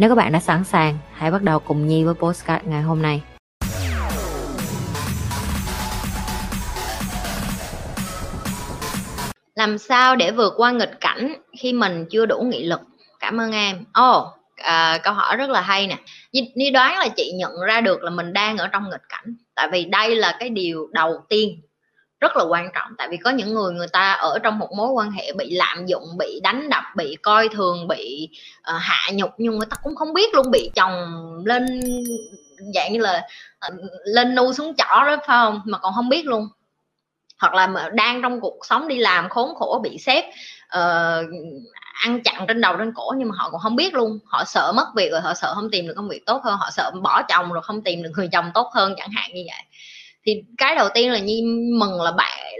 Nếu các bạn đã sẵn sàng, hãy bắt đầu cùng Nhi với podcast ngày hôm nay. Làm sao để vượt qua nghịch cảnh khi mình chưa đủ nghị lực? Cảm ơn em. Câu hỏi rất là hay nè. Nhi đoán là chị nhận ra được là mình đang ở trong nghịch cảnh. Tại vì đây là cái điều đầu tiên rất là quan trọng. Tại vì có những người ta ở trong một mối quan hệ bị lạm dụng, bị đánh đập, bị coi thường, bị hạ nhục, nhưng người ta cũng không biết luôn, bị chồng lên dạng như là lên nu xuống chỏ đó, phải không, mà còn không biết luôn. Hoặc là mà đang trong cuộc sống đi làm khốn khổ, bị sếp ăn chặn trên đầu trên cổ, nhưng mà họ còn không biết luôn. Họ sợ mất việc, rồi họ sợ không tìm được công việc tốt hơn, họ sợ bỏ chồng rồi không tìm được người chồng tốt hơn, chẳng hạn như vậy. Thì cái đầu tiên là Nhi mừng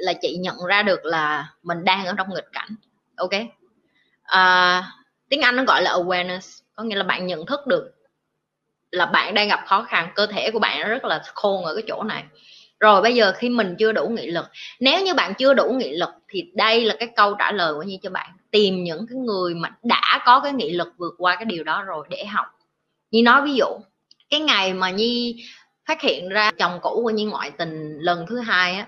là chị nhận ra được là mình đang ở trong nghịch cảnh. Ok, tiếng Anh nó gọi là awareness, có nghĩa là bạn nhận thức được là bạn đang gặp khó khăn, cơ thể của bạn rất là khôn ở cái chỗ này. Rồi bây giờ khi mình chưa đủ nghị lực, nếu như bạn chưa đủ nghị lực thì đây là cái câu trả lời của Nhi cho bạn. Tìm những cái người mà đã có cái nghị lực vượt qua cái điều đó rồi để học. Nhi nói ví dụ, cái ngày mà Nhi phát hiện ra chồng cũ của Nhi ngoại tình lần thứ hai á,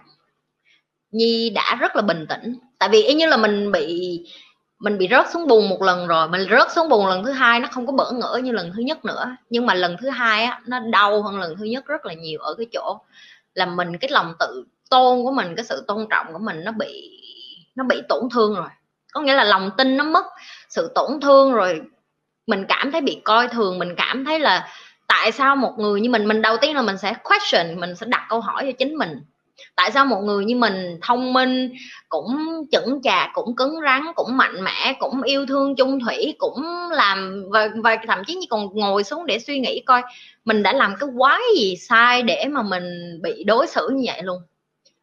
Nhi đã rất là bình tĩnh. Tại vì y như là mình bị rớt xuống bùn một lần rồi, mình rớt xuống bùn lần thứ hai nó không có bỡ ngỡ như lần thứ nhất nữa, nhưng mà lần thứ hai á nó đau hơn lần thứ nhất rất là nhiều ở cái chỗ là mình, cái lòng tự tôn của mình, cái sự tôn trọng của mình nó bị tổn thương rồi. Có nghĩa là lòng tin nó mất, sự tổn thương rồi, mình cảm thấy bị coi thường, mình cảm thấy là tại sao một người như mình đầu tiên là mình sẽ question, mình sẽ đặt câu hỏi cho chính mình. Tại sao một người như mình thông minh, cũng chững chạc, cũng cứng rắn, cũng mạnh mẽ, cũng yêu thương chung thủy, cũng làm và thậm chí như còn ngồi xuống để suy nghĩ coi mình đã làm cái quái gì sai để mà mình bị đối xử như vậy luôn.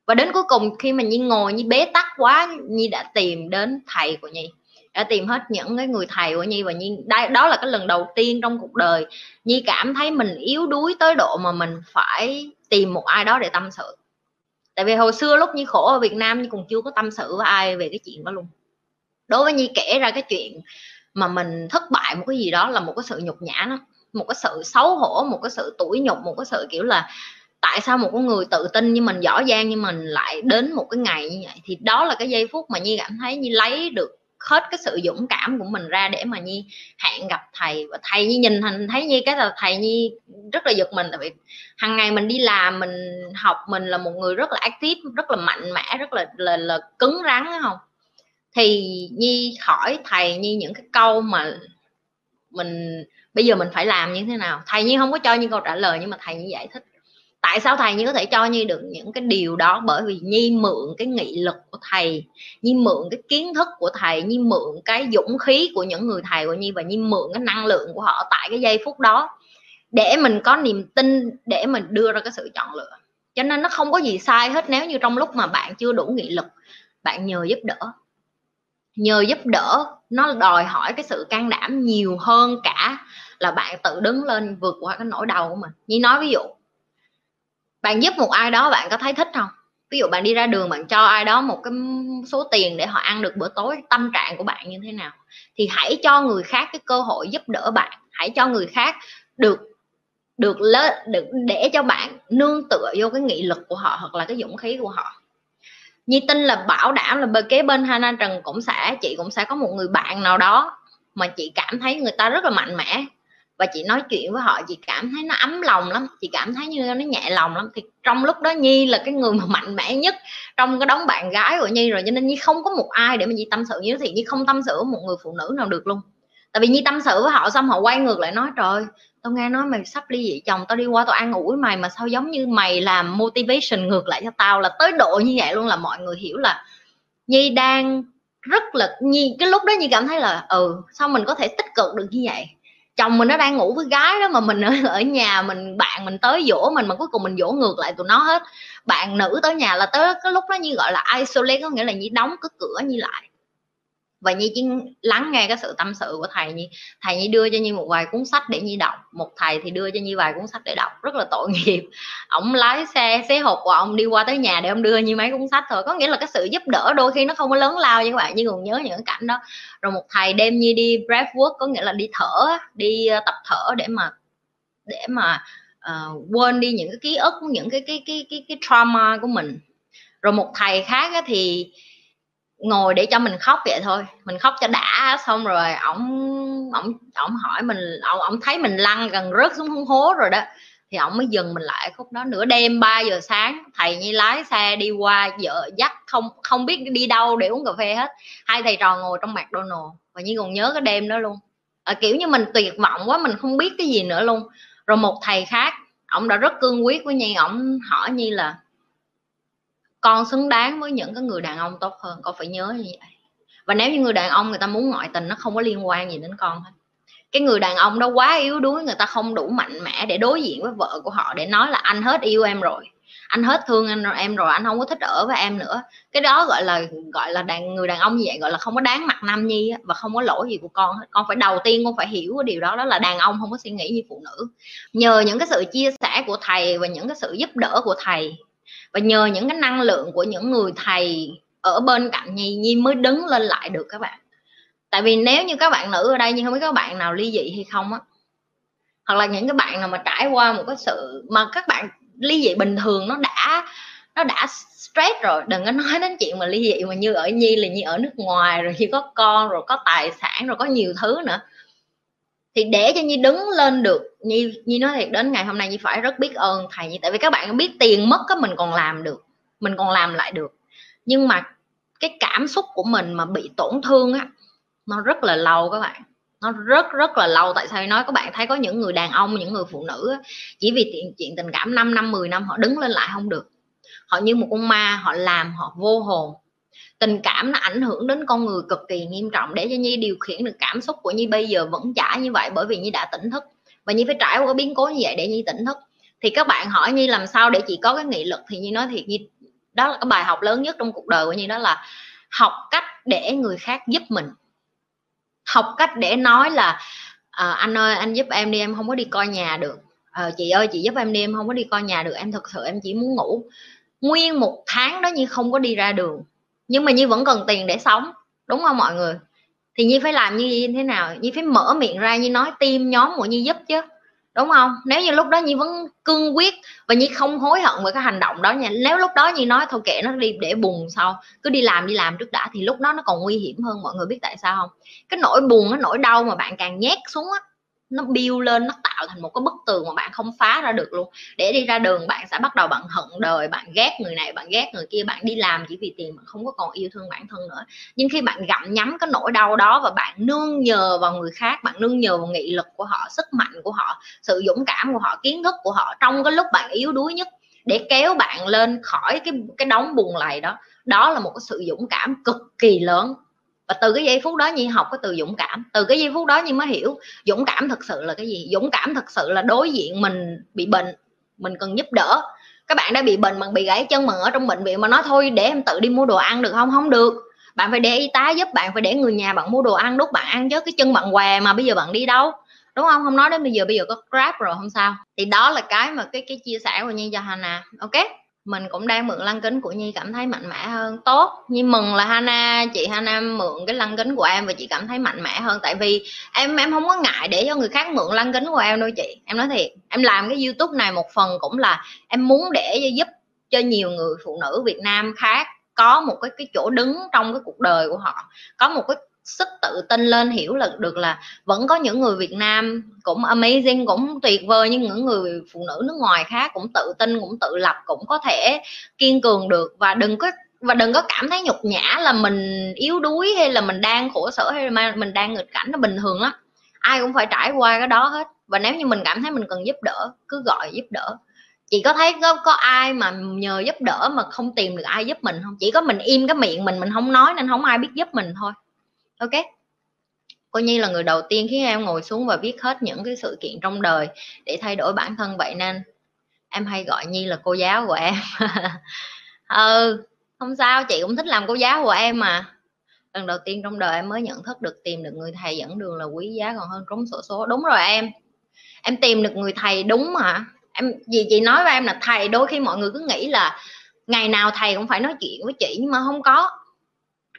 Và đến cuối cùng khi mà Nhi ngồi Nhi bế tắc quá, Nhi đã tìm đến thầy của Nhi, đã tìm hết những cái người thầy của Nhi. Và Nhi đó là cái lần đầu tiên trong cuộc đời Nhi cảm thấy mình yếu đuối tới độ mà mình phải tìm một ai đó để tâm sự. Tại vì hồi xưa lúc Nhi khổ ở Việt Nam, Nhi còn chưa có tâm sự với ai về cái chuyện đó luôn. Đối với Nhi, kể ra cái chuyện mà mình thất bại một cái gì đó là một cái sự nhục nhã đó, một cái sự xấu hổ, một cái sự tủi nhục, một cái sự kiểu là tại sao một người tự tin như mình, giỏi giang như mình lại đến một cái ngày như vậy. Thì đó là cái giây phút mà Nhi cảm thấy Nhi lấy được hết cái sự dũng cảm của mình ra để mà Nhi hẹn gặp thầy. Và thầy Nhi nhìn thấy Nhi cái là thầy Nhi rất là giật mình. Tại vì hàng ngày mình đi làm, mình học, mình là một người rất là active, rất là mạnh mẽ, rất là cứng rắn, đúng không? Thì Nhi hỏi thầy Nhi những cái câu mà mình bây giờ mình phải làm như thế nào. Thầy Nhi không có cho Nhi câu trả lời, nhưng mà thầy Nhi giải thích tại sao thầy Nhi có thể cho Nhi được những cái điều đó. Bởi vì Nhi mượn cái nghị lực của thầy, Nhi mượn cái kiến thức của thầy, Nhi mượn cái dũng khí của những người thầy của Nhi, và Nhi mượn cái năng lượng của họ tại cái giây phút đó để mình có niềm tin để mình đưa ra cái sự chọn lựa. Cho nên nó không có gì sai hết nếu như trong lúc mà bạn chưa đủ nghị lực, bạn nhờ giúp đỡ. Nhờ giúp đỡ nó đòi hỏi cái sự can đảm nhiều hơn cả là bạn tự đứng lên vượt qua cái nỗi đau của mình. Nhi nói ví dụ, bạn giúp một ai đó bạn có thấy thích không? Ví dụ bạn đi ra đường bạn cho ai đó một cái số tiền để họ ăn được bữa tối, tâm trạng của bạn như thế nào? Thì hãy cho người khác cái cơ hội giúp đỡ bạn, hãy cho người khác được để cho bạn nương tựa vô cái nghị lực của họ hoặc là cái dũng khí của họ. Nhi tin là bảo đảm là kế bên Hana Trần chị cũng sẽ có một người bạn nào đó mà chị cảm thấy người ta rất là mạnh mẽ. Và chị nói chuyện với họ, chị cảm thấy nó ấm lòng lắm, chị cảm thấy như nó nhẹ lòng lắm. Thì trong lúc đó Nhi là cái người mà mạnh mẽ nhất trong cái đống bạn gái của Nhi rồi. Cho nên Nhi không có một ai để mà Nhi tâm sự như thế. Thì Nhi không tâm sự với một người phụ nữ nào được luôn. Tại vì Nhi tâm sự với họ xong họ quay ngược lại nói, trời, tao nghe nói mày sắp ly dị chồng, tao đi qua tao an ủi mày mà sao giống như mày làm motivation ngược lại cho tao. Là tới độ như vậy luôn, là mọi người hiểu là Nhi đang rất là Nhi. Cái lúc đó Nhi cảm thấy là sao mình có thể tích cực được như vậy. chồng mình nó đang ngủ với gái đó mà mình ở nhà mình bạn mình tới dỗ mình mà cuối cùng mình dỗ ngược lại tụi nó hết. Bạn nữ tới nhà là tới cái lúc đó như gọi là isolate, có nghĩa là như đóng cái cửa như lại. Và Nhi chỉ lắng nghe cái sự tâm sự của thầy Nhi. Thầy Nhi đưa cho Nhi một vài cuốn sách để Nhi đọc. Một thầy thì đưa cho Nhi vài cuốn sách để đọc. Rất là tội nghiệp. Ông lái xe xế hộp của ông đi qua tới nhà để ông đưa Nhi mấy cuốn sách thôi. Có nghĩa là cái sự giúp đỡ đôi khi nó không có lớn lao như các bạn. Nhi còn nhớ những cảnh đó. Rồi một thầy đem Nhi đi breathwork, có nghĩa là đi thở, đi tập thở để mà quên đi những cái ký ức, những cái trauma của mình. Rồi một thầy khác thì ngồi để cho mình khóc vậy thôi, mình khóc cho đã, xong rồi ổng hỏi mình, ổng thấy mình lăn gần rớt xuống hung hố rồi đó thì ổng mới dừng mình lại khúc đó. Nửa đêm 3 giờ sáng thầy Nhi lái xe đi qua, vợ dắt không biết đi đâu để uống cà phê hết, hai thầy trò ngồi trong McDonald. Và Nhi còn nhớ cái đêm đó luôn, kiểu như mình tuyệt vọng quá, mình không biết cái gì nữa luôn. Rồi một thầy khác, ổng đã rất cương quyết với Nhi, ổng hỏi Nhi là con xứng đáng với những cái người đàn ông tốt hơn, con phải nhớ như vậy. Và nếu như người đàn ông người ta muốn ngoại tình, nó không có liên quan gì đến con. Cái người đàn ông đó quá yếu đuối, người ta không đủ mạnh mẽ để đối diện với vợ của họ, để nói là anh hết yêu em rồi, anh hết thương em rồi, anh không có thích ở với em nữa. Cái đó gọi là người đàn ông như vậy gọi là không có đáng mặt nam nhi và không có lỗi gì của con hết. Con phải đầu tiên con phải hiểu cái điều đó, đó là đàn ông không có suy nghĩ như phụ nữ. Nhờ những cái sự chia sẻ của thầy và những cái sự giúp đỡ của thầy, và nhờ những cái năng lượng của những người thầy ở bên cạnh Nhi, Nhi mới đứng lên lại được các bạn. Tại vì nếu như các bạn nữ ở đây, nhưng không biết các bạn nào ly dị hay không á, hoặc là những cái bạn nào mà trải qua một cái sự mà các bạn ly dị bình thường nó đã stress rồi, đừng có nói đến chuyện mà ly dị mà như ở Nhi là như ở nước ngoài rồi, như có con rồi, có tài sản rồi, có nhiều thứ nữa. Thì để cho Nhi đứng lên được, Nhi nói thiệt, đến ngày hôm nay Nhi phải rất biết ơn thầy Nhi. Tại vì các bạn biết, tiền mất mình còn làm được, mình còn làm lại được, nhưng mà cái cảm xúc của mình mà bị tổn thương á, nó rất là lâu các bạn, nó rất rất là lâu. Tại sao nói các bạn thấy có những người đàn ông, những người phụ nữ á, chỉ vì chuyện tình cảm 5 năm 10 năm họ đứng lên lại không được, họ như một con ma, họ làm, họ vô hồn. Tình cảm nó ảnh hưởng đến con người cực kỳ nghiêm trọng. Để cho Nhi điều khiển được cảm xúc của Nhi bây giờ vẫn chả như vậy, bởi vì Nhi đã tỉnh thức và Nhi phải trải qua biến cố như vậy để Nhi tỉnh thức. Thì các bạn hỏi Nhi làm sao để chị có cái nghị lực, thì Nhi nói thiệt, Nhi đó là cái bài học lớn nhất trong cuộc đời của Nhi, đó là học cách để người khác giúp mình, học cách để nói là anh ơi anh giúp em đi, em không có đi coi nhà được, chị ơi chị giúp em đi, em không có đi coi nhà được, em thực sự em chỉ muốn ngủ. Nguyên một tháng đó Nhi không có đi ra đường, nhưng mà Nhi vẫn cần tiền để sống, đúng không mọi người? Thì Nhi phải làm như thế nào? Nhi phải mở miệng ra, Nhi nói tim nhóm của Nhi giúp chứ, đúng không? Nếu như lúc đó Nhi vẫn cương quyết và Nhi không hối hận về cái hành động đó nha. Nếu lúc đó Nhi nói thôi kệ nó đi để bùng sau, cứ đi làm trước đã, thì lúc đó nó còn nguy hiểm hơn. Mọi người biết tại sao không? Cái nỗi buồn, cái nỗi đau mà bạn càng nhét xuống á, nó build lên, nó tạo thành một cái bức tường mà bạn không phá ra được luôn. Để đi ra đường bạn sẽ bắt đầu bạn hận đời, bạn ghét người này, bạn ghét người kia, bạn đi làm chỉ vì tiền, bạn không có còn yêu thương bản thân nữa. Nhưng khi bạn gặm nhắm cái nỗi đau đó và bạn nương nhờ vào người khác, bạn nương nhờ vào nghị lực của họ, sức mạnh của họ, sự dũng cảm của họ, kiến thức của họ trong cái lúc bạn yếu đuối nhất để kéo bạn lên khỏi cái đống bùn lầy đó, đó là một cái sự dũng cảm cực kỳ lớn. Và từ cái giây phút đó Nhi học cái từ dũng cảm. Từ cái giây phút đó Nhi mới hiểu dũng cảm thực sự là cái gì. Dũng cảm thực sự là đối diện mình bị bệnh, mình cần giúp đỡ. Các bạn đã bị bệnh, bạn bị gãy chân, bạn ở trong bệnh viện mà nói thôi để em tự đi mua đồ ăn được không? Không được. Bạn phải để y tá giúp, bạn phải để người nhà bạn mua đồ ăn đút bạn ăn chứ. Cái chân bạn què mà bây giờ bạn đi đâu, đúng không? Không nói đến bây giờ có Grab rồi không sao. Thì đó là cái mà cái chia sẻ của Nhi cho Hana. Ok, mình cũng đang mượn lăng kính của Nhi cảm thấy mạnh mẽ hơn. Tốt, Nhi mừng là Hana, chị Hana mượn cái lăng kính của em và chị cảm thấy mạnh mẽ hơn. Tại vì em không có ngại để cho người khác mượn lăng kính của em đâu chị. Em nói thiệt, em làm cái YouTube này một phần cũng là em muốn để giúp cho nhiều người phụ nữ Việt Nam khác có một cái chỗ đứng trong cái cuộc đời của họ, có một cái sức tự tin lên, hiểu là được là vẫn có những người Việt Nam cũng amazing, cũng tuyệt vời, nhưng những người phụ nữ nước ngoài khác cũng tự tin, cũng tự lập, cũng có thể kiên cường được. Và đừng có cảm thấy nhục nhã là mình yếu đuối hay là mình đang khổ sở hay là mình đang nghịch cảnh. Nó bình thường lắm, ai cũng phải trải qua cái đó hết. Và nếu như mình cảm thấy mình cần giúp đỡ, cứ gọi giúp đỡ. Chị có thấy có ai mà nhờ giúp đỡ mà không tìm được ai giúp mình không? Chỉ có mình im cái miệng mình không nói nên không ai biết giúp mình thôi. Ok. Cô Nhi là người đầu tiên khiến em ngồi xuống và viết hết những cái sự kiện trong đời để thay đổi bản thân, vậy nên em hay gọi Nhi là cô giáo của em. Không sao, chị cũng thích làm cô giáo của em mà. Lần đầu tiên trong đời em mới nhận thức được tìm được người thầy dẫn đường là quý giá còn hơn trúng xổ số. Đúng rồi em. Em tìm được người thầy đúng hả? Em vì chị nói với em là thầy, đôi khi mọi người cứ nghĩ là ngày nào thầy cũng phải nói chuyện với chị, nhưng mà không có.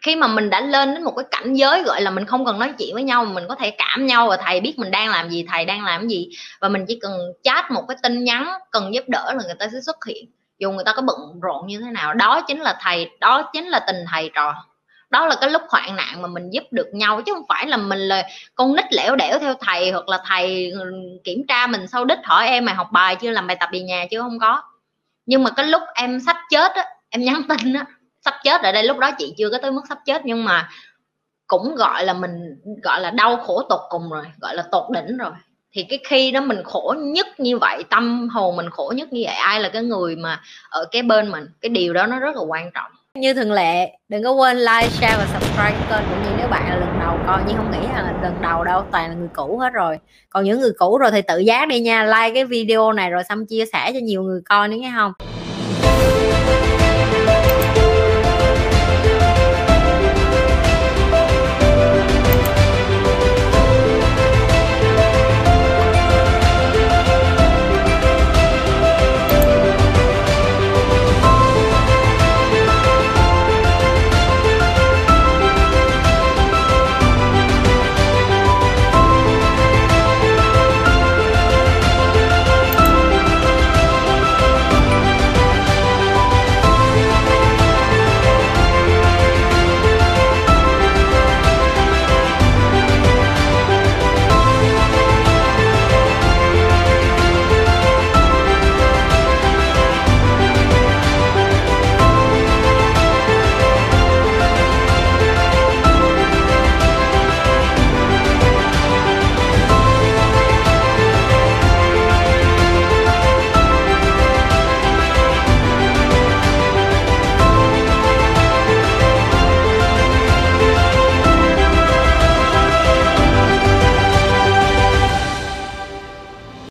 Khi mà mình đã lên đến một cái cảnh giới gọi là mình không cần nói chuyện với nhau, mình có thể cảm nhau và thầy biết mình đang làm gì, thầy đang làm gì, và mình chỉ cần chat một cái tin nhắn cần giúp đỡ là người ta sẽ xuất hiện, dù người ta có bận rộn như thế nào. Đó chính là thầy, đó chính là tình thầy trò, đó là cái lúc hoạn nạn mà mình giúp được nhau, chứ không phải là mình là con nít lẻo đẻo theo thầy, hoặc là thầy kiểm tra mình sau đích hỏi em mày học bài chưa, làm bài tập về nhà chưa. Không có. Nhưng mà cái lúc em sắp chết á, em nhắn tin á, sắp chết ở đây, lúc đó chị chưa có tới mức sắp chết, nhưng mà cũng gọi là mình gọi là đau khổ tột cùng rồi, gọi là tột đỉnh rồi. Thì cái khi đó mình khổ nhất như vậy, tâm hồn mình khổ nhất như vậy, ai là cái người mà ở cái bên mình, cái điều đó nó rất là quan trọng. Như thường lệ, đừng có quên like, share và subscribe kênh của Nhi nếu bạn là lần đầu coi. Nhưng không nghĩ là lần đầu đâu, toàn là người cũ hết rồi. Còn những người cũ rồi thì tự giác đi nha, like cái video này rồi xong chia sẻ cho nhiều người coi nữa, nghe không?